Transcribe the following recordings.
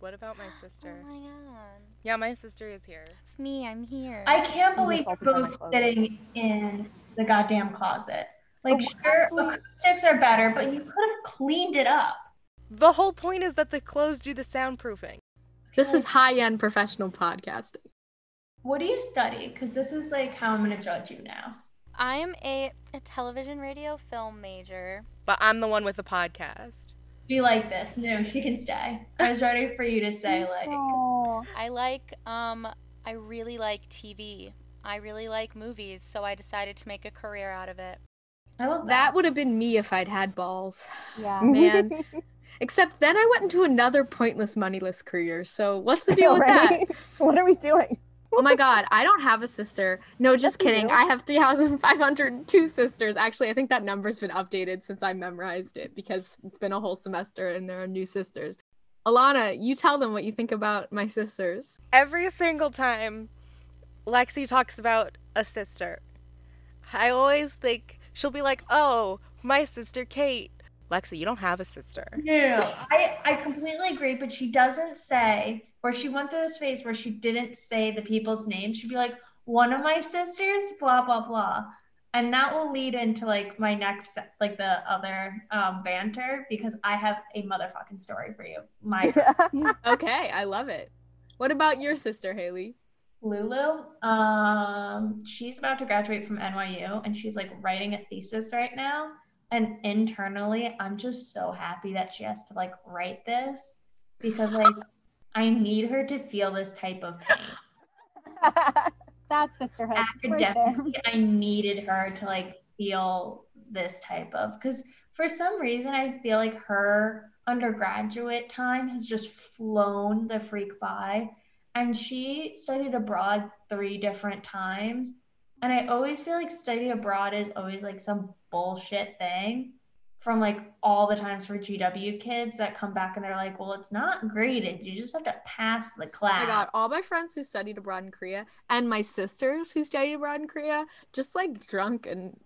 What about my sister? Oh my god. Yeah, my sister is here. That's me. I'm here. I can't believe you're both sitting in the goddamn closet. Like, sure, acoustics are better, but you could have cleaned it up. The whole point is that the clothes do the soundproofing. This is high-end professional podcasting. What do you study? Because this is, like, how I'm going to judge you now. I'm a television, radio, film major. But I'm the one with the podcast. You like this. No, she can stay. I was ready for you to say, like... Aww. I really like TV. I really like movies, so I decided to make a career out of it. I love that. That would have been me if I'd had balls. Yeah. Man. Except then I went into another pointless, moneyless career. So what's the deal with that? What are we doing? Oh my god, I don't have a sister. No, just kidding. I have 3,502 sisters. Actually, I think that number's been updated since I memorized it because it's been a whole semester and there are new sisters. Alana, you tell them what you think about my sisters. Every single time Lexi talks about a sister, I always think she'll be like, oh, my sister Kate. Lexi, you don't have a sister. No, I completely agree, but she doesn't say, or she went through this phase where she didn't say the people's names. She'd be like, one of my sisters, blah, blah, blah. And that will lead into, like, my next, like, the other banter, because I have a motherfucking story for you. Okay, I love it. What about your sister, Haley? Lulu, she's about to graduate from NYU, and she's, like, writing a thesis right now. And internally, I'm just so happy that she has to, like, write this because, like, I need her to feel this type of pain. That's sisterhood. Academically, I needed her to, like, feel this type of, because for some reason, I feel like her undergraduate time has just flown the freak by. And she studied abroad 3 different times. And I always feel like study abroad is always, like, some bullshit thing from, like, all the times for GW kids that come back and they're like, well, it's not graded. You just have to pass the class. Oh, my God. All my friends who studied abroad in Korea and my sisters who studied abroad in Korea just, like, drunk and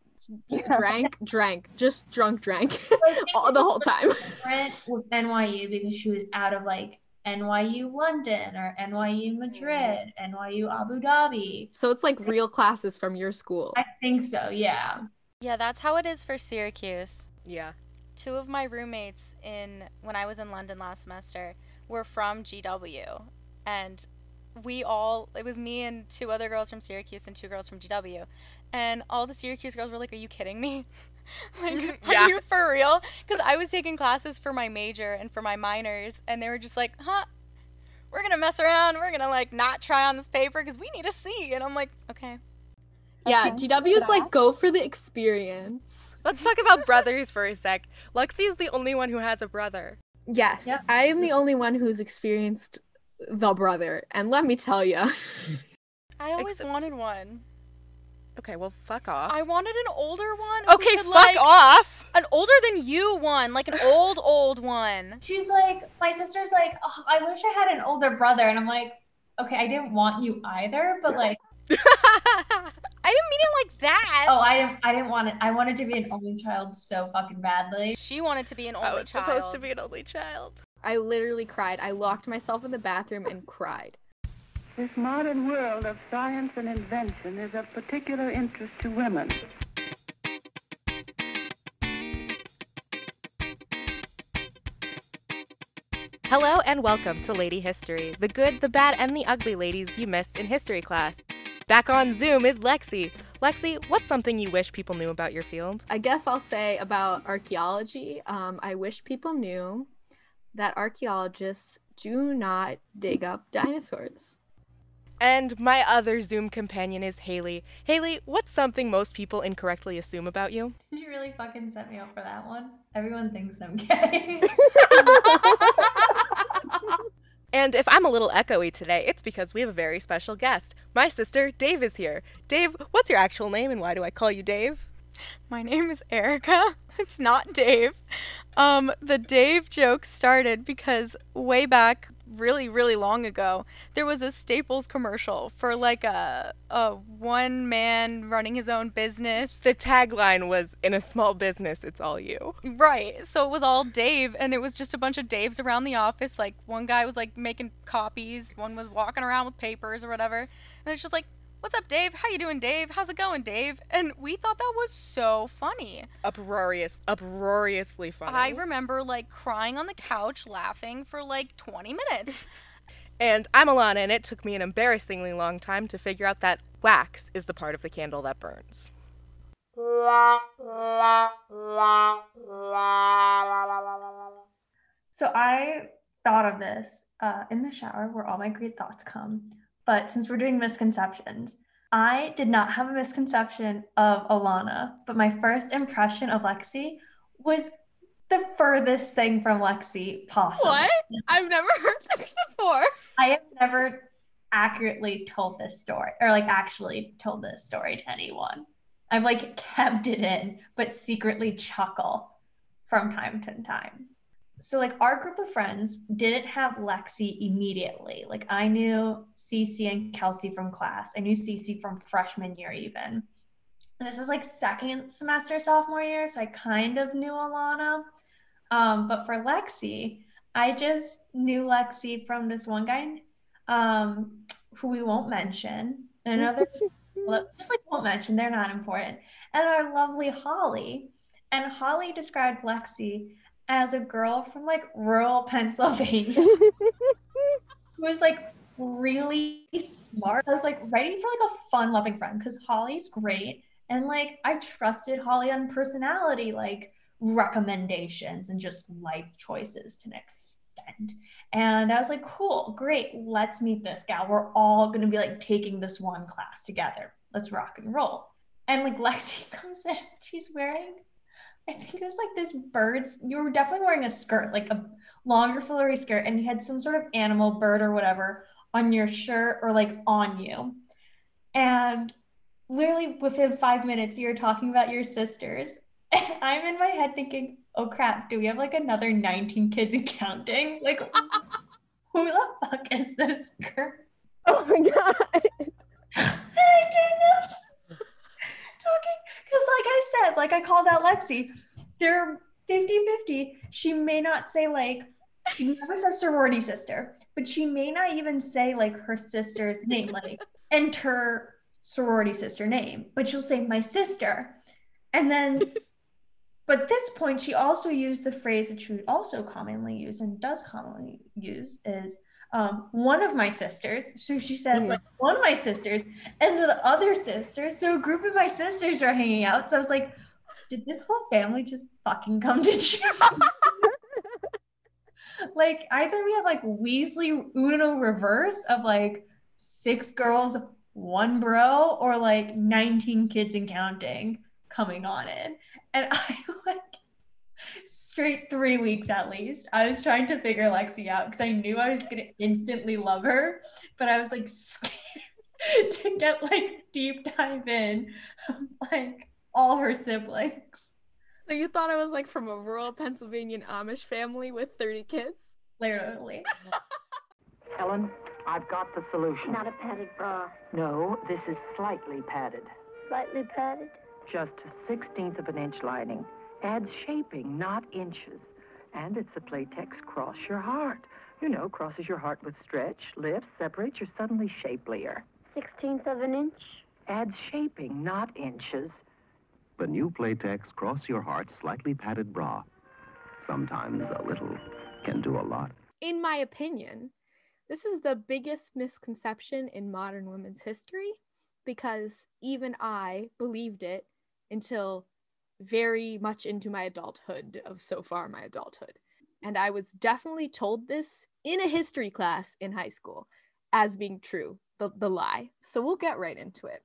drank. Just drank all the whole time. With NYU because she was out of, like, NYU London or NYU Madrid, NYU Abu Dhabi. So it's like real classes from your school. I think so, yeah. Yeah, that's how it is for Syracuse. Yeah. 2 of my roommates when I was in London last semester were from GW. And it was me and 2 other girls from Syracuse and 2 girls from GW. And all the Syracuse girls were like, are you kidding me? Like, yeah. Are you for real? Because I was taking classes for my major and for my minors, and they were just like, huh, we're going to mess around. We're going to, like, not try on this paper because we need a C. And I'm like, okay. Yeah, GW is like, go for the experience. Let's talk about brothers for a sec. Lexi is the only one who has a brother. Yes, yep. I am the only one who's experienced the brother. And let me tell you. I always wanted one. Okay, well, fuck off. I wanted an older one. Okay, fuck off. An older than you one, like an old one. She's like, my sister's like, oh, I wish I had an older brother. And I'm like, okay, I didn't want you either, but like. I didn't mean it like that. Oh, I didn't want it. I wanted to be an only child so fucking badly. She wanted to be an only child. I was supposed to be an only child. I literally cried. I locked myself in the bathroom and cried. This modern world of science and invention is of particular interest to women. Hello and welcome to Lady History, the good, the bad, and the ugly ladies you missed in history class. Back on Zoom is Lexi. Lexi, what's something you wish people knew about your field? I guess I'll say about archaeology. I wish people knew that archaeologists do not dig up dinosaurs. And my other Zoom companion is Haley. Haley, what's something most people incorrectly assume about you? You really fucking set me up for that one. Everyone thinks I'm gay. And if I'm a little echoey today, it's because we have a very special guest. My sister, Dave, is here. Dave, what's your actual name and why do I call you Dave? My name is Erica. It's not Dave. The Dave joke started because way back really, really long ago, there was a Staples commercial for like a one man running his own business. The tagline was, "In a small business, it's all you." Right. So it was all Dave, and it was just a bunch of Daves around the office. Like one guy was like making copies, one was walking around with papers or whatever. And it's just like, "What's up, Dave? How you doing, Dave? How's it going, Dave?" And we thought that was so funny. Uproariously funny. I remember, like, crying on the couch laughing for, like, 20 minutes. And I'm Alana, and it took me an embarrassingly long time to figure out that wax is the part of the candle that burns. So I thought of this in the shower where all my great thoughts come. But since we're doing misconceptions, I did not have a misconception of Alana, but my first impression of Lexi was the furthest thing from Lexi possible. What? I've never heard this before. I have never accurately told this story, or like actually told this story to anyone. I've like kept it in, but secretly chuckle from time to time. So, like, our group of friends didn't have Lexi immediately. Like, I knew Cece and Kelsey from class. I knew Cece from freshman year even. And this is, like, second semester, sophomore year, so I kind of knew Alana. But for Lexi, I just knew Lexi from this one guy who we won't mention. And another, just, like, won't mention. They're not important. And our lovely Holly. And Holly described Lexi as a girl from like rural Pennsylvania who was like really smart. So I was like ready for like a fun loving friend because Holly's great, and like I trusted Holly on personality, like recommendations and just life choices to an extent. And I was like, cool, great, let's meet this gal. We're all gonna be like taking this one class together. Let's rock and roll. And like Lexi comes in, she's wearing, I think it was like this bird's, you were definitely wearing a skirt, like a longer flowery skirt, and you had some sort of animal, bird or whatever on your shirt or like on you. And literally within 5 minutes, you're talking about your sisters. And I'm in my head thinking, oh crap, do we have like another 19 kids and counting? Like, who the fuck is this girl? Oh my God. I don't know. Talking, because like I said, like I called out Lexi, they're 50-50. She may not say, like, she never says sorority sister, but she may not even say like her sister's name, like enter sorority sister name, but she'll say my sister. And then, but this point, she also used the phrase that she would also commonly use and does commonly use is one of my sisters. So she said like one of my sisters and the other sisters. So a group of my sisters are hanging out. So I was like, did this whole family just fucking come to cheer? Like either we have like Weasley Uno reverse of like 6 girls, 1 bro, or like 19 kids and counting coming on in. And I like straight 3 weeks at least, I was trying to figure Lexi out because I knew I was gonna instantly love her, but I was like scared to get like deep dive in like all her siblings. So you thought I was like from a rural Pennsylvanian Amish family with 30 kids? Literally. Ellen, I've got the solution. Not a padded bra. No, this is slightly padded. Slightly padded? Just 1/16 of an inch lining. Adds shaping, not inches. And it's a Playtex cross your heart. You know, crosses your heart with stretch, lifts, separates, you're suddenly shapelier. 1/16 of an inch? Adds shaping, not inches. The new Playtex cross your heart slightly padded bra. Sometimes a little can do a lot. In my opinion, this is the biggest misconception in modern women's history because even I believed it until very much into my adulthood, of so far my adulthood. And I was definitely told this in a history class in high school as being true, the lie. So we'll get right into it.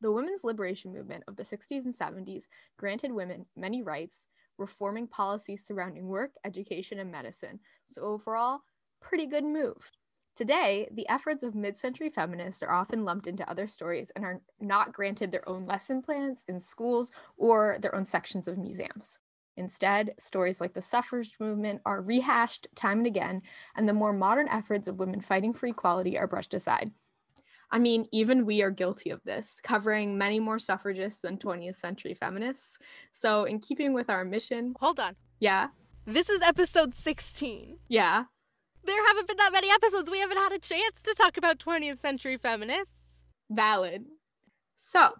The women's liberation movement of the 60s and 70s granted women many rights, reforming policies surrounding work, education, and medicine. So overall, pretty good move. Today, the efforts of mid-century feminists are often lumped into other stories and are not granted their own lesson plans in schools or their own sections of museums. Instead, stories like the suffrage movement are rehashed time and again, and the more modern efforts of women fighting for equality are brushed aside. I mean, even we are guilty of this, covering many more suffragists than 20th century feminists. So in keeping with our mission... Hold on. Yeah? This is episode 16. Yeah. There haven't been that many episodes. We haven't had a chance to talk about 20th century feminists. Valid. So,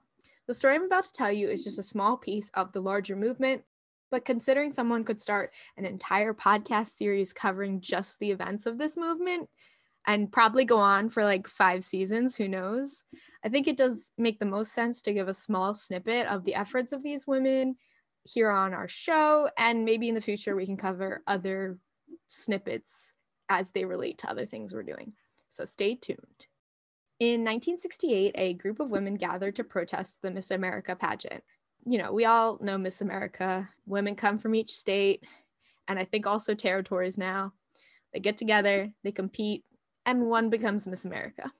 the story I'm about to tell you is just a small piece of the larger movement, but considering someone could start an entire podcast series covering just the events of this movement and probably go on for like 5 seasons, who knows? I think it does make the most sense to give a small snippet of the efforts of these women here on our show, and maybe in the future we can cover other snippets as they relate to other things we're doing. So stay tuned. In 1968, a group of women gathered to protest the Miss America pageant. You know, we all know Miss America. Women come from each state, and I think also territories now. They get together, they compete, and one becomes Miss America.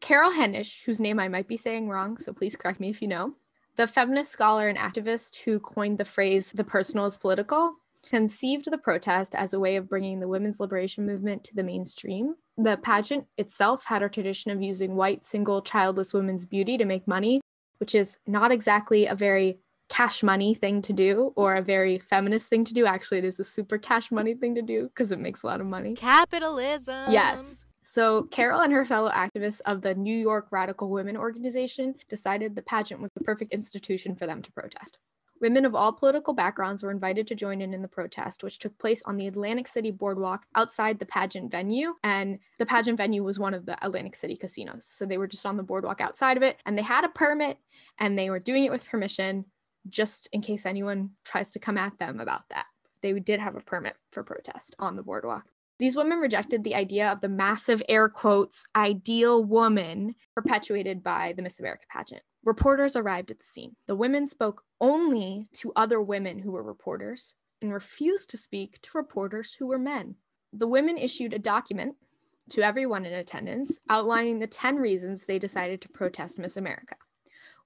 Carol Hanisch, whose name I might be saying wrong, so please correct me if you know, the feminist scholar and activist who coined the phrase, the personal is political, conceived the protest as a way of bringing the women's liberation movement to the mainstream. The pageant itself had a tradition of using white, single, childless women's beauty to make money, which is not exactly a very cash money thing to do or a very feminist thing to do. Actually, it is a super cash money thing to do because it makes a lot of money. Capitalism. Yes. So Carol and her fellow activists of the New York Radical Women organization decided the pageant was the perfect institution for them to protest. Women of all political backgrounds were invited to join in the protest, which took place on the Atlantic City boardwalk outside the pageant venue. And the pageant venue was one of the Atlantic City casinos. So they were just on the boardwalk outside of it, and they had a permit, and they were doing it with permission, just in case anyone tries to come at them about that. They did have a permit for protest on the boardwalk. These women rejected the idea of the massive air quotes ideal woman perpetuated by the Miss America pageant. Reporters arrived at the scene. The women spoke only to other women who were reporters and refused to speak to reporters who were men. The women issued a document to everyone in attendance outlining the 10 reasons they decided to protest Miss America.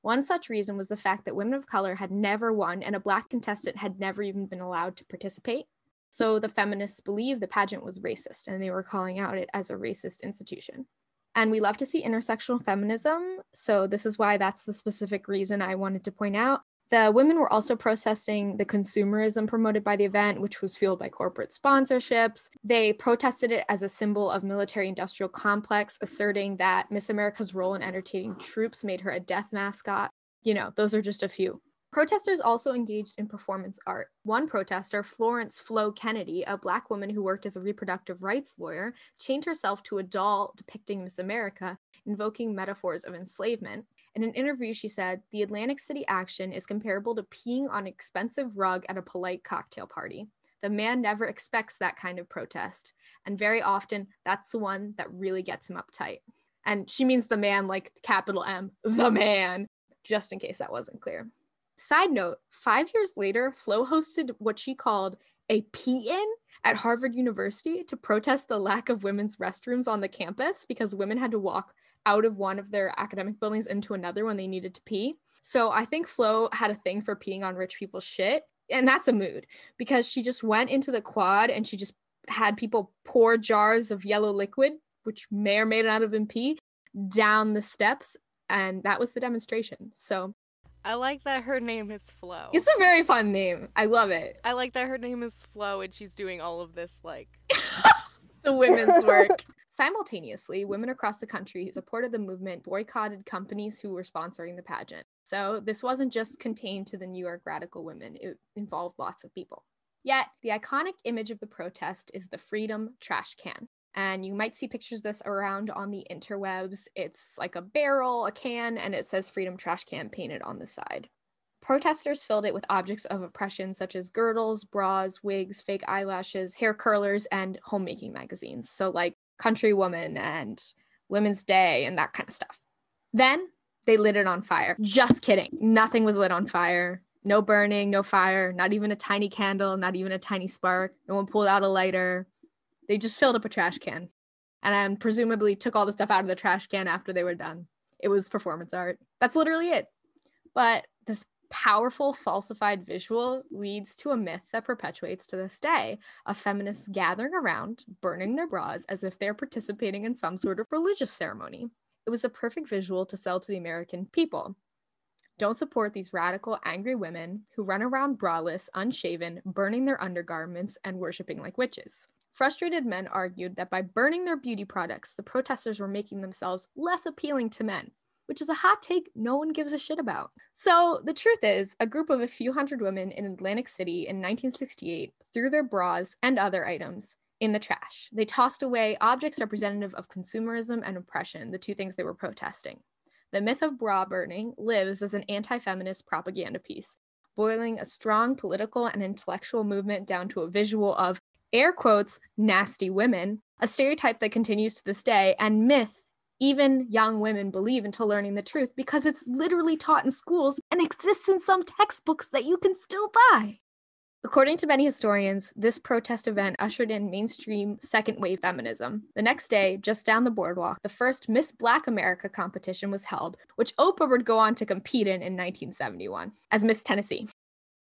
One such reason was the fact that women of color had never won and a Black contestant had never even been allowed to participate. So the feminists believed the pageant was racist, and they were calling out it as a racist institution. And we love to see intersectional feminism, so this is why that's the specific reason I wanted to point out. The women were also protesting the consumerism promoted by the event, which was fueled by corporate sponsorships. They protested it as a symbol of military-industrial complex, asserting that Miss America's role in entertaining troops made her a death mascot. You know, those are just a few. Protesters also engaged in performance art. One protester, Florence Flo Kennedy, a Black woman who worked as a reproductive rights lawyer, chained herself to a doll depicting Miss America, invoking metaphors of enslavement. In an interview, she said, "The Atlantic City action is comparable to peeing on an expensive rug at a polite cocktail party. The man never expects that kind of protest. And very often, that's the one that really gets him uptight." And she means the man, like capital M, the man, just in case that wasn't clear. Side note, 5 years later, Flo hosted what she called a pee-in at Harvard University to protest the lack of women's restrooms on the campus because women had to walk out of one of their academic buildings into another when they needed to pee. So I think Flo had a thing for peeing on rich people's shit, and that's a mood, because she just went into the quad and she just had people pour jars of yellow liquid, which may or may not have been pee, down the steps, and that was the demonstration. So I like that her name is Flo. It's a very fun name. I love it. I like that her name is Flo and she's doing all of this, like, the women's work. Simultaneously, women across the country who supported the movement boycotted companies who were sponsoring the pageant. So this wasn't just contained to the New York radical women. It involved lots of people. Yet, the iconic image of the protest is the Freedom trash can. And you might see pictures of this around on the interwebs. It's like a barrel, a can, and it says Freedom Trash Can painted on the side. Protesters filled it with objects of oppression such as girdles, bras, wigs, fake eyelashes, hair curlers, and homemaking magazines. So like Country Woman and Women's Day and that kind of stuff. Then they lit it on fire. Just kidding. Nothing was lit on fire. No burning, no fire, not even a tiny candle, not even a tiny spark. No one pulled out a lighter. They just filled up a trash can and presumably took all the stuff out of the trash can after they were done. It was performance art. That's literally it. But this powerful falsified visual leads to a myth that perpetuates to this day of feminists gathering around, burning their bras as if they're participating in some sort of religious ceremony. It was a perfect visual to sell to the American people. Don't support these radical, angry women who run around braless, unshaven, burning their undergarments and worshiping like witches. Frustrated men argued that by burning their beauty products, the protesters were making themselves less appealing to men, which is a hot take no one gives a shit about. So the truth is, a group of a few hundred women in Atlantic City in 1968 threw their bras and other items in the trash. They tossed away objects representative of consumerism and oppression, the two things they were protesting. The myth of bra burning lives as an anti-feminist propaganda piece, boiling a strong political and intellectual movement down to a visual of, air quotes, nasty women, a stereotype that continues to this day, and myth even young women believe until learning the truth because it's literally taught in schools and exists in some textbooks that you can still buy. According to many historians, this protest event ushered in mainstream second-wave feminism. The next day, just down the boardwalk, the first Miss Black America competition was held, which Oprah would go on to compete in 1971 as Miss Tennessee.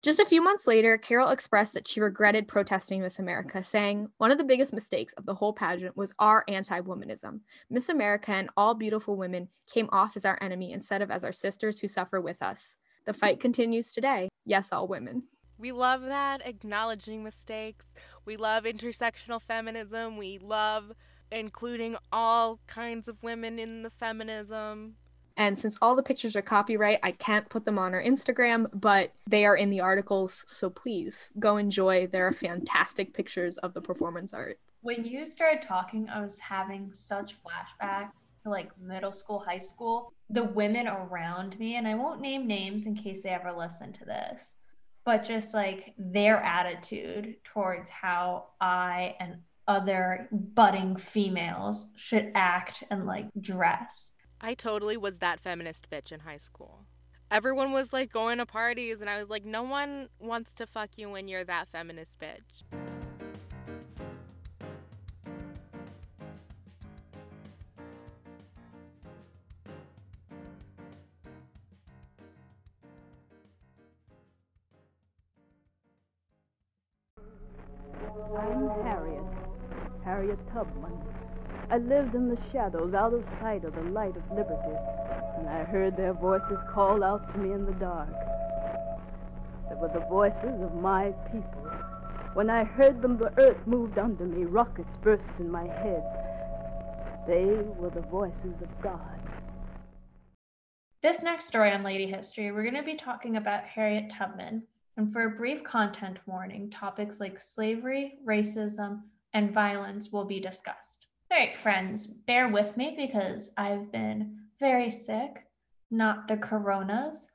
Just a few months later, Carol expressed that she regretted protesting Miss America, saying, "One of the biggest mistakes of the whole pageant was our anti-womanism. Miss America and all beautiful women came off as our enemy instead of as our sisters who suffer with us. The fight continues today. Yes, all women." We love that, acknowledging mistakes. We love intersectional feminism. We love including all kinds of women in the feminism. And since all the pictures are copyright, I can't put them on our Instagram, but they are in the articles, so please go enjoy. There are fantastic pictures of the performance art. When you started talking, I was having such flashbacks to like middle school, high school. The women around me, and I won't name names in case they ever listen to this, but just like their attitude towards how I and other budding females should act and like dress. I totally was that feminist bitch in high school. Everyone was like going to parties and I was like, no one wants to fuck you when you're that feminist bitch. I'm Harriet, Harriet Tubman. I lived in the shadows, out of sight of the light of liberty, and I heard their voices call out to me in the dark. They were the voices of my people. When I heard them, the earth moved under me, rockets burst in my head. They were the voices of God. This next story on Lady History, we're going to be talking about Harriet Tubman. And for a brief content warning, topics like slavery, racism, and violence will be discussed. All right, friends, bear with me because I've been very sick, not the coronas,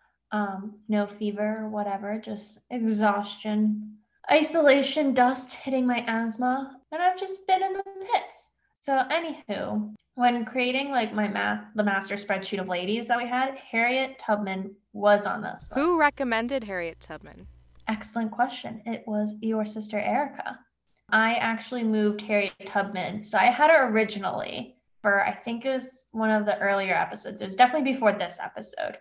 no fever, whatever, just exhaustion, isolation, dust hitting my asthma, and I've just been in the pits. So anywho, when creating like my the master spreadsheet of ladies that we had, Harriet Tubman was on this list. Who recommended Harriet Tubman? Excellent question. It was your sister, Erica. I actually moved Harriet Tubman. So I had her originally for, I think it was one of the earlier episodes. It was definitely before this episode.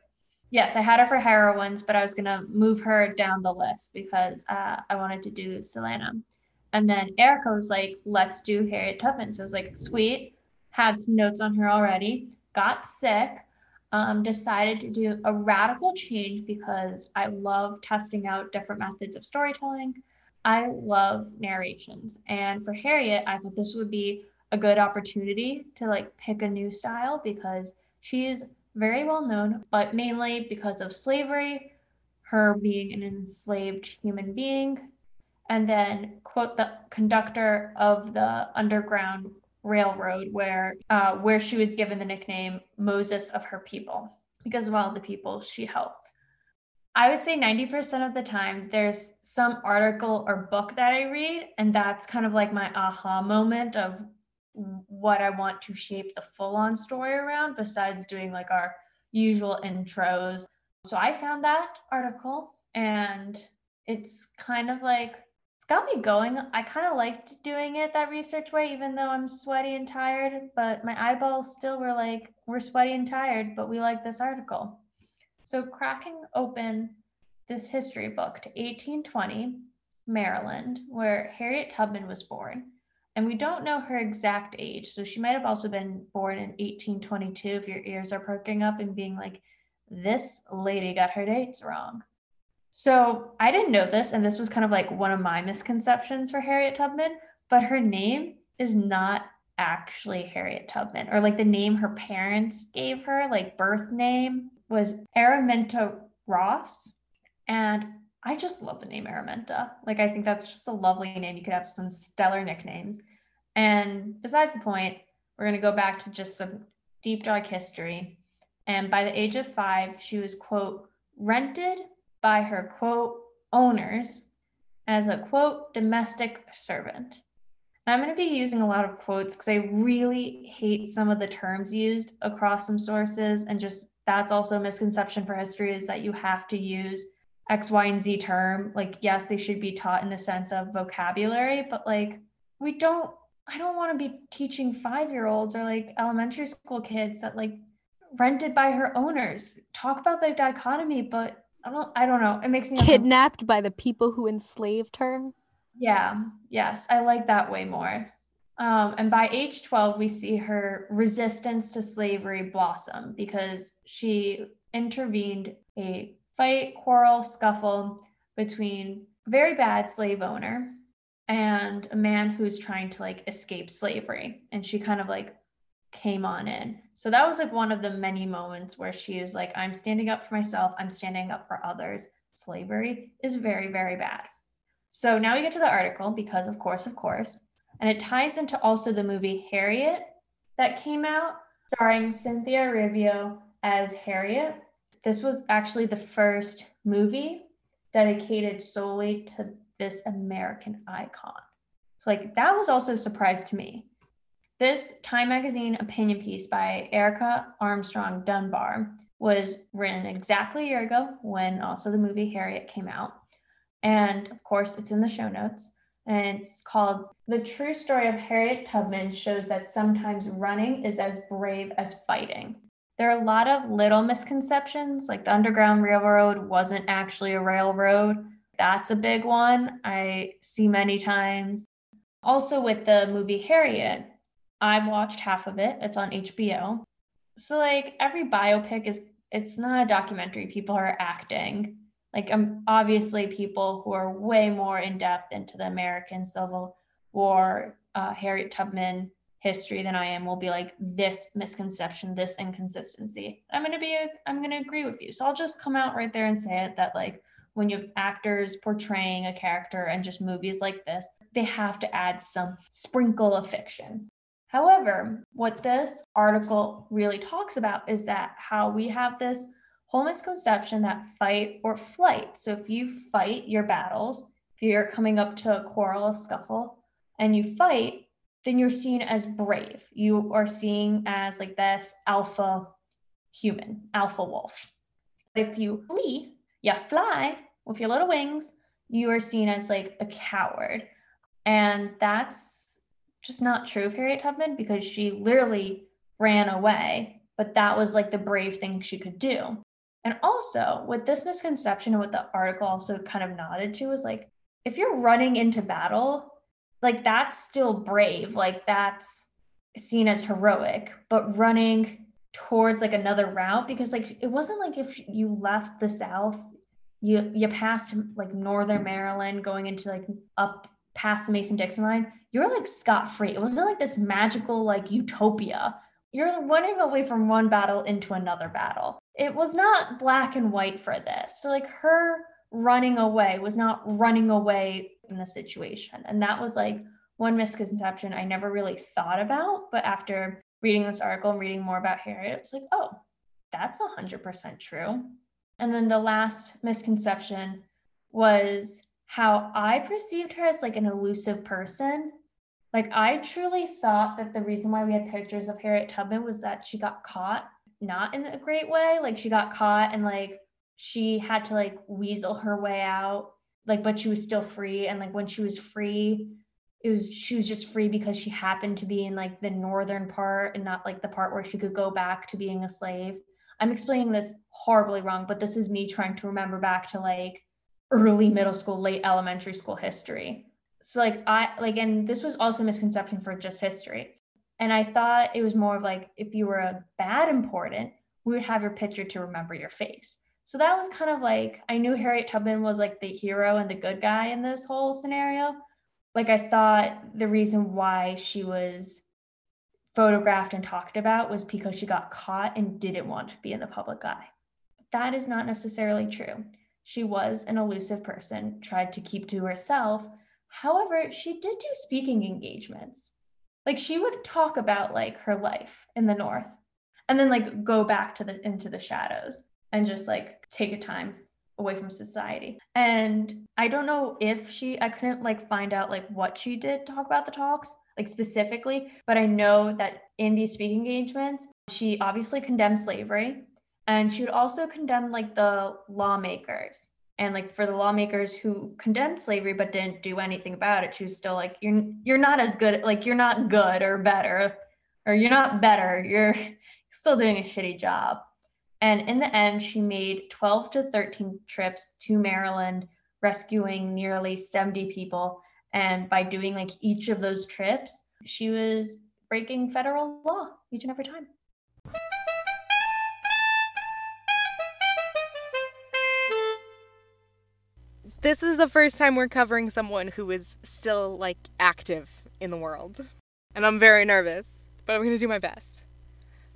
Yes, I had her for heroines, but I was going to move her down the list because I wanted to do Selena. And then Erica was like, let's do Harriet Tubman. So I was like, sweet. Had some notes on her already. Got sick. Decided to do a radical change because I love testing out different methods of storytelling. I love narrations. And for Harriet, I thought this would be a good opportunity to like pick a new style because she is very well known, but mainly because of slavery, her being an enslaved human being, and then quote the conductor of the Underground Railroad where she was given the nickname Moses of her people because of all the people she helped. I would say 90% of the time there's some article or book that I read, and that's kind of like my aha moment of what I want to shape the full-on story around besides doing like our usual intros. So I found that article and it's kind of like, it's got me going. I kind of liked doing it that research way, even though I'm sweaty and tired, but my eyeballs still were like, we're sweaty and tired, but we like this article. So cracking open this history book to 1820, Maryland, where Harriet Tubman was born. And we don't know her exact age, so she might have also been born in 1822 if your ears are perking up and being like, this lady got her dates wrong. So I didn't know this, and this was kind of like one of my misconceptions for Harriet Tubman, but her name is not actually Harriet Tubman, or like the name her parents gave her, like birth name, was Araminta Ross. And I just love the name Araminta. Like, I think that's just a lovely name. You could have some stellar nicknames. And besides the point, we're going to go back to just some deep dark history. And by the age of 5, she was, quote, rented by her, quote, owners as a, quote, domestic servant. And I'm going to be using a lot of quotes because I really hate some of the terms used across some sources. And just that's also a misconception for history, is that you have to use X, Y, and Z term. Like, yes, they should be taught in the sense of vocabulary, but like, I don't want to be teaching 5-year-olds or like elementary school kids that like rented by her owners. Talk about the dichotomy, but I don't know. It makes me kidnapped by the people who enslaved her. Yeah. Yes. I like that way more. And by age 12, we see her resistance to slavery blossom because she intervened a fight, quarrel, scuffle between a very bad slave owner and a man who's trying to like escape slavery. And she kind of like came on in. So that was like one of the many moments where she was like, I'm standing up for myself. I'm standing up for others. Slavery is very, very bad. So now we get to the article because of course, and it ties into also the movie Harriet that came out starring Cynthia Erivo as Harriet. This was actually the first movie dedicated solely to this American icon. So like, that was also a surprise to me. This Time Magazine opinion piece by Erica Armstrong Dunbar was written exactly a year ago when also the movie Harriet came out. And of course it's in the show notes, and it's called The True Story of Harriet Tubman Shows That Sometimes Running Is As Brave as Fighting. There are a lot of little misconceptions, like the Underground Railroad wasn't actually a railroad. That's a big one I see many times. Also with the movie Harriet, I've watched half of it. It's on HBO. So like every biopic it's not a documentary. People are acting. Like obviously people who are way more in depth into the American Civil War, Harriet Tubman history than I am will be like, this misconception, this inconsistency. I'm going to agree with you. So I'll just come out right there and say it, that like when you have actors portraying a character and just movies like this, they have to add some sprinkle of fiction. However, what this article really talks about is that how we have this whole misconception that fight or flight. So if you fight your battles, if you're coming up to a quarrel, a scuffle, and you fight, then you're seen as brave. You are seen as like this alpha human, alpha wolf. But if you flee, you fly with your little wings, you are seen as like a coward. And that's just not true of Harriet Tubman, because she literally ran away, but that was like the brave thing she could do. And also with this misconception and what the article also kind of nodded to was like, if you're running into battle, like that's still brave, like that's seen as heroic, but running towards like another route, because like, it wasn't like if you left the South, you passed like Northern Maryland going into like up past the Mason-Dixon line, you're like scot-free. It wasn't like this magical like utopia. You're running away from one battle into another battle. It was not black and white for this. So like her running away was not running away in the situation. And that was like one misconception I never really thought about. But after reading this article and reading more about Harriet, it was like, oh, that's 100% true. And then the last misconception was how I perceived her as like an elusive person. Like I truly thought that the reason why we had pictures of Harriet Tubman was that she got caught, not in a great way. Like she got caught and like she had to like weasel her way out, like, but she was still free. And like when she was free, she was just free because she happened to be in like the northern part and not like the part where she could go back to being a slave. I'm explaining this horribly wrong, but this is me trying to remember back to like early middle school, late elementary school history. So like and this was also a misconception for just history. And I thought it was more of like, if you were a bad important, we would have your picture to remember your face. So that was kind of like, I knew Harriet Tubman was like the hero and the good guy in this whole scenario. Like I thought the reason why she was photographed and talked about was because she got caught and didn't want to be in the public eye. That is not necessarily true. She was an elusive person, tried to keep to herself. However, she did do speaking engagements. Like she would talk about like her life in the North and then like go back to into the shadows and just like take a time away from society. And I don't know if I couldn't like find out like what she did talk about the talks, like specifically, but I know that in these speaking engagements, she obviously condemned slavery, and she would also condemn like the lawmakers. And like for the lawmakers who condemned slavery but didn't do anything about it, she was still like, you're not as good, like you're not good or better, or you're not better, you're still doing a shitty job. And in the end, she made 12 to 13 trips to Maryland, rescuing nearly 70 people. And by doing like each of those trips, she was breaking federal law each and every time. This is the first time we're covering someone who is still like active in the world. And I'm very nervous, but I'm going to do my best.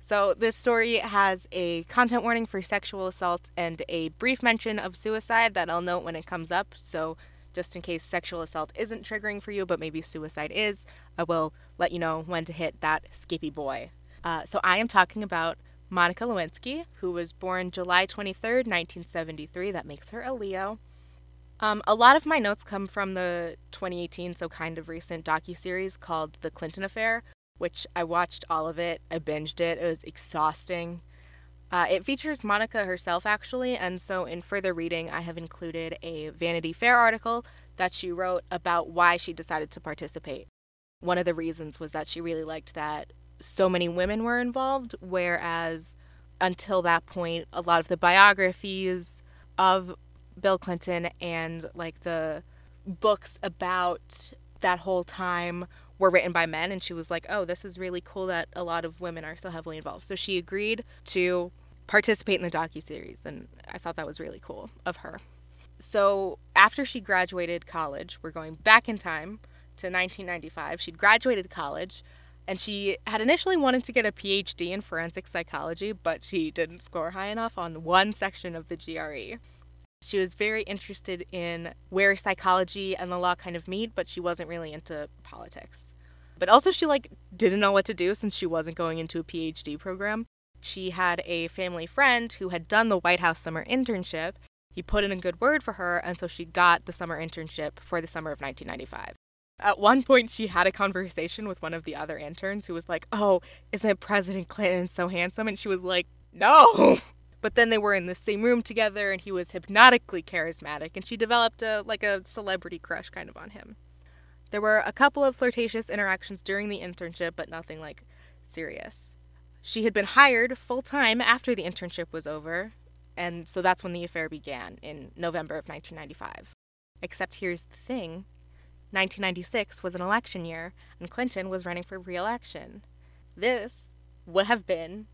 So this story has a content warning for sexual assault and a brief mention of suicide that I'll note when it comes up. So just in case sexual assault isn't triggering for you, but maybe suicide is, I will let you know when to hit that skippy boy. So I am talking about Monica Lewinsky, who was born July 23rd, 1973. That makes her a Leo. A lot of my notes come from the 2018, so kind of recent docuseries called The Clinton Affair, which I watched all of it. I binged it. It was exhausting. It features Monica herself, actually, and so in further reading, I have included a Vanity Fair article that she wrote about why she decided to participate. One of the reasons was that she really liked that so many women were involved, whereas until that point, a lot of the biographies of Bill Clinton and like the books about that whole time were written by men, and she was like, oh, this is really cool that a lot of women are so heavily involved. So she agreed to participate in the docuseries, and I thought that was really cool of her. So after she graduated college, we're going back in time to 1995, she'd graduated college, and she had initially wanted to get a PhD in forensic psychology, but she didn't score high enough on one section of the GRE. She was very interested in where psychology and the law kind of meet, but she wasn't really into politics. But also she like didn't know what to do since she wasn't going into a PhD program. She had a family friend who had done the White House summer internship. He put in a good word for her, and so she got the summer internship for the summer of 1995. At one point, she had a conversation with one of the other interns who was like, oh, isn't President Clinton so handsome? And she was like, no! But then they were in the same room together, and he was hypnotically charismatic, and she developed a celebrity crush kind of on him. There were a couple of flirtatious interactions during the internship, but nothing like serious. She had been hired full-time after the internship was over, and so that's when the affair began, in November of 1995. Except here's the thing, 1996 was an election year, and Clinton was running for re-election. This would have been,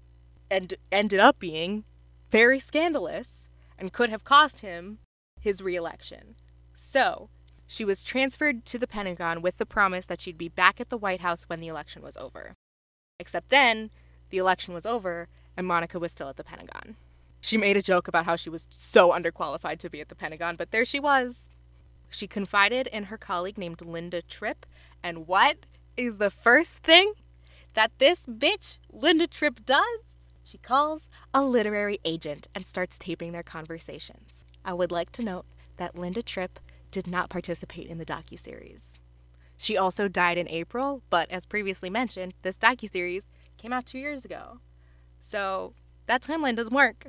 and ended up being, very scandalous and could have cost him his re-election. So she was transferred to the Pentagon with the promise that she'd be back at the White House when the election was over. Except then, the election was over and Monica was still at the Pentagon. She made a joke about how she was so underqualified to be at the Pentagon, but there she was. She confided in her colleague named Linda Tripp, and what is the first thing that this bitch, Linda Tripp, does? She calls a literary agent and starts taping their conversations. I would like to note that Linda Tripp did not participate in the docuseries. She also died in April, but as previously mentioned, this docuseries came out 2 years ago. So that timeline doesn't work.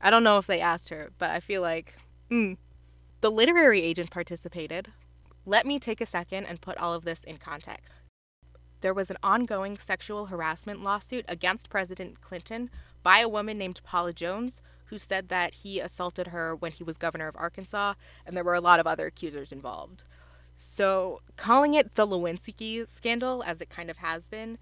I don't know if they asked her, but I feel like, The literary agent participated. Let me take a second and put all of this in context. There was an ongoing sexual harassment lawsuit against President Clinton by a woman named Paula Jones, who said that he assaulted her when he was governor of Arkansas, and there were a lot of other accusers involved. So calling it the Lewinsky scandal, as it kind of has been,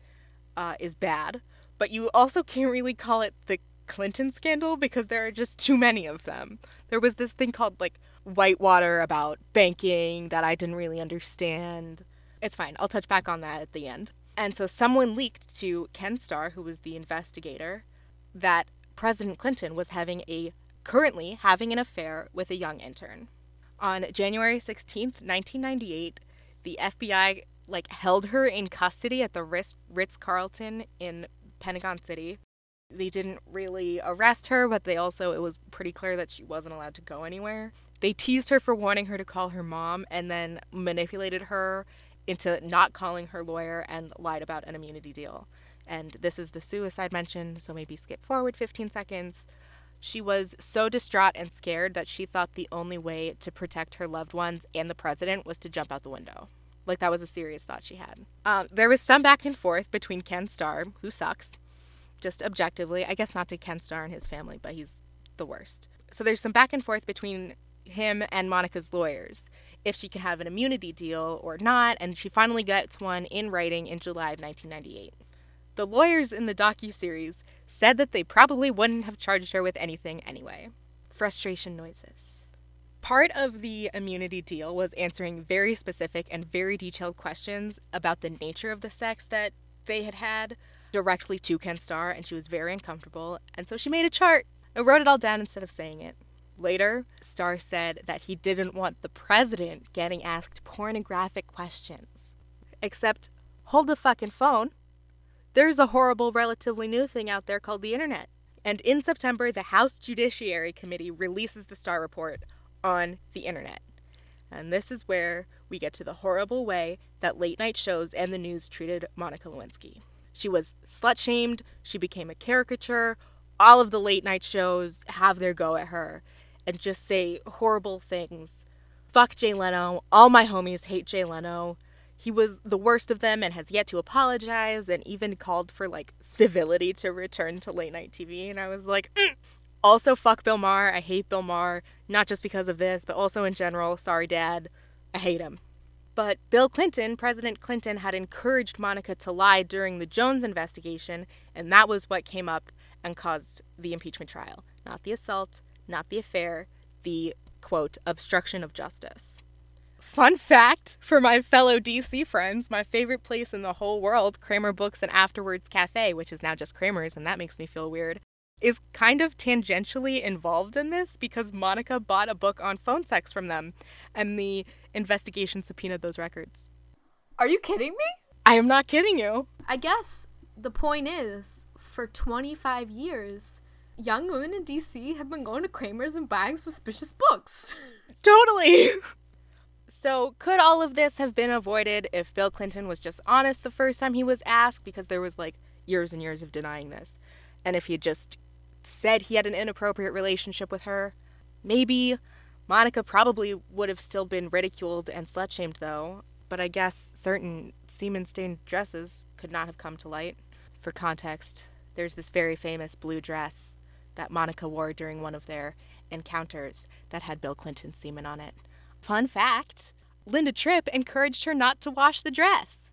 is bad. But you also can't really call it the Clinton scandal because there are just too many of them. There was this thing called, like, Whitewater about banking that I didn't really understand. It's fine. I'll touch back on that at the end. And so someone leaked to Ken Starr, who was the investigator, that President Clinton was currently having an affair with a young intern. On January 16th, 1998, the FBI held her in custody at the Ritz-Carlton in Pentagon City. They didn't really arrest her, but it was pretty clear that she wasn't allowed to go anywhere. They teased her for wanting her to call her mom and then manipulated her into not calling her lawyer and lied about an immunity deal. And this is the suicide mention, so maybe skip forward 15 seconds. She was so distraught and scared that she thought the only way to protect her loved ones and the president was to jump out the window. That was a serious thought she had. There was some back and forth between Ken Starr, who sucks, just objectively. I guess not to Ken Starr and his family, but he's the worst. So there's some back and forth between him and Monica's lawyers, if she can have an immunity deal or not, and she finally gets one in writing in July of 1998. The lawyers in the docuseries said that they probably wouldn't have charged her with anything anyway. Frustration noises. Part of the immunity deal was answering very specific and very detailed questions about the nature of the sex that they had had directly to Ken Starr, and she was very uncomfortable, and so she made a chart and wrote it all down instead of saying it. Later, Starr said that he didn't want the president getting asked pornographic questions. Except, hold the fucking phone. There's a horrible, relatively new thing out there called the internet. And in September, the House Judiciary Committee releases the Starr report on the internet. And this is where we get to the horrible way that late-night shows and the news treated Monica Lewinsky. She was slut-shamed, she became a caricature, all of the late-night shows have their go at her and just say horrible things. Fuck Jay Leno. All my homies hate Jay Leno. He was the worst of them and has yet to apologize, and even called for civility to return to late night TV. And I was like, Also fuck Bill Maher. I hate Bill Maher, not just because of this, but also in general. Sorry, Dad. I hate him. But Bill Clinton, President Clinton, had encouraged Monica to lie during the Jones investigation, and that was what came up and caused the impeachment trial. Not the assault, not the affair, the, quote, obstruction of justice. Fun fact for my fellow DC friends, my favorite place in the whole world, Kramer Books and Afterwards Cafe, which is now just Kramer's, and that makes me feel weird, is kind of tangentially involved in this because Monica bought a book on phone sex from them, and the investigation subpoenaed those records. Are you kidding me? I am not kidding you. I guess the point is, for 25 years... young women in DC have been going to Kramer's and buying suspicious books. Totally! So, could all of this have been avoided if Bill Clinton was just honest the first time he was asked? Because there was, years and years of denying this. And if he had just said he had an inappropriate relationship with her, maybe. Monica probably would have still been ridiculed and slut-shamed, though. But I guess certain semen-stained dresses could not have come to light. For context, there's this very famous blue dress that Monica wore during one of their encounters that had Bill Clinton's semen on it. Fun fact, Linda Tripp encouraged her not to wash the dress.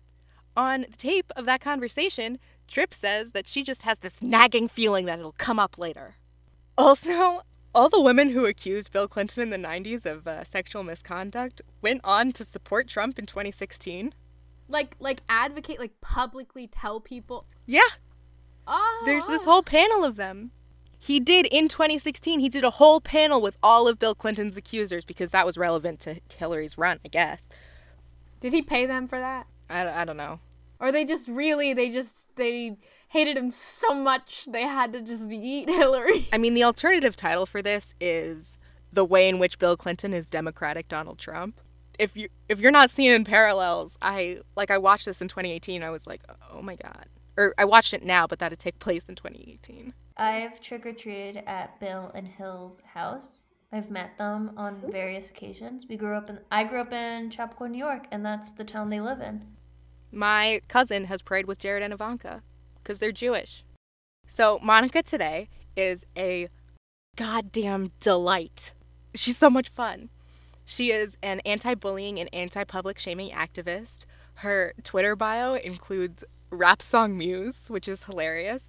On the tape of that conversation, Tripp says that she just has this nagging feeling that it'll come up later. Also, all the women who accused Bill Clinton in the 90s of sexual misconduct went on to support Trump in 2016. Advocate, publicly tell people. Yeah. Oh. There's this whole panel of them. He did, in 2016, he did a whole panel with all of Bill Clinton's accusers because that was relevant to Hillary's run, I guess. Did he pay them for that? I don't know. Or they hated him so much they had to just yeet Hillary. I mean, the alternative title for this is The Way in Which Bill Clinton is Democratic Donald Trump. If you're not seeing parallels, I watched this in 2018, I was like, oh my God. Or I watched it now, but that'd take place in 2018. I've trick-or-treated at Bill and Hill's house. I've met them on various occasions. I grew up in Chappaqua, New York, and that's the town they live in. My cousin has prayed with Jared and Ivanka because they're Jewish. So Monica today is a goddamn delight. She's so much fun. She is an anti-bullying and anti-public shaming activist. Her Twitter bio includes rap song muse, which is hilarious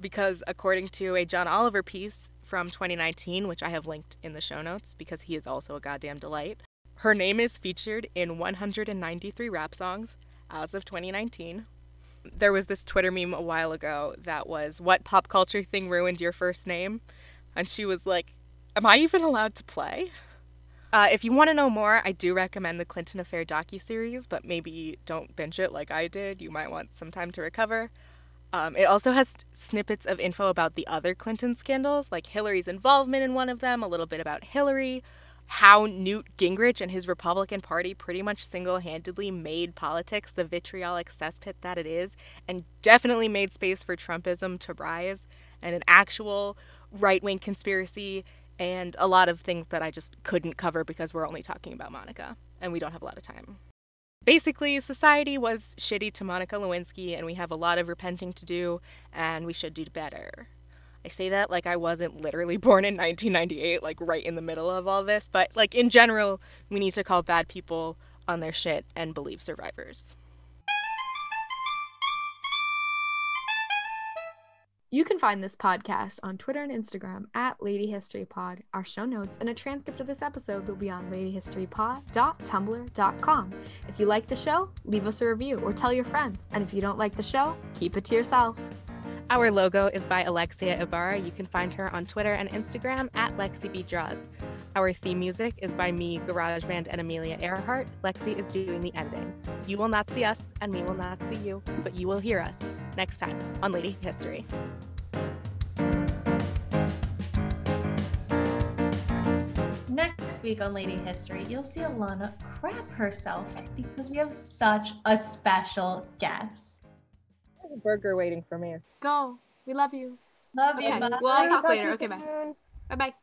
because according to a John Oliver piece from 2019, which I have linked in the show notes because he is also a goddamn delight, her name is featured in 193 rap songs as of 2019. There was this Twitter meme a while ago that was, "What pop culture thing ruined your first name?" And she was like, "Am I even allowed to play?" If you want to know more, I do recommend the Clinton Affair docuseries, but maybe don't binge it like I did. You might want some time to recover. It also has snippets of info about the other Clinton scandals, like Hillary's involvement in one of them, a little bit about Hillary, how Newt Gingrich and his Republican Party pretty much single-handedly made politics the vitriolic cesspit that it is, and definitely made space for Trumpism to rise, and an actual right-wing conspiracy, and a lot of things that I just couldn't cover because we're only talking about Monica, and we don't have a lot of time. Basically, society was shitty to Monica Lewinsky, and we have a lot of repenting to do, and we should do better. I say that like I wasn't literally born in 1998, like right in the middle of all this, but like in general, we need to call bad people on their shit and believe survivors. You can find this podcast on Twitter and Instagram at LadyHistoryPod. Our show notes and a transcript of this episode will be on ladyhistorypod.tumblr.com. If you like the show, leave us a review or tell your friends. And if you don't like the show, keep it to yourself. Our logo is by Alexia Ibarra. You can find her on Twitter and Instagram at LexiBDraws. Our theme music is by me, GarageBand, and Amelia Earhart. Lexi is doing the editing. You will not see us, and we will not see you, but you will hear us next time on Lady History. Next week on Lady History, you'll see Alana crap herself because we have such a special guest. A burger waiting for me. Go. We love you. Love you. Bye. Well, I'll talk later. Okay, bye. Bye-bye.